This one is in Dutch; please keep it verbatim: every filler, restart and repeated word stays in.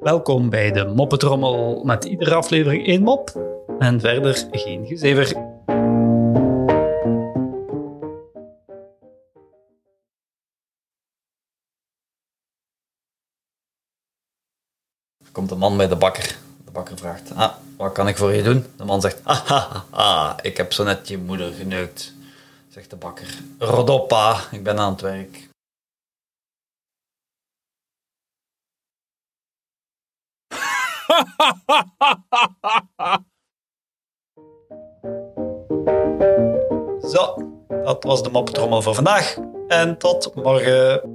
Welkom bij de Moppetrommel, met iedere aflevering één mop en verder geen gezever. Er komt een man bij de bakker. De bakker vraagt, ah, wat kan ik voor je doen? De man zegt, ah, ah, ah, ik heb zo net je moeder geneukt. Zegt de bakker, rodoppa, ik ben aan het werk. Zo, dat was de moppetrommel voor vandaag. En tot morgen.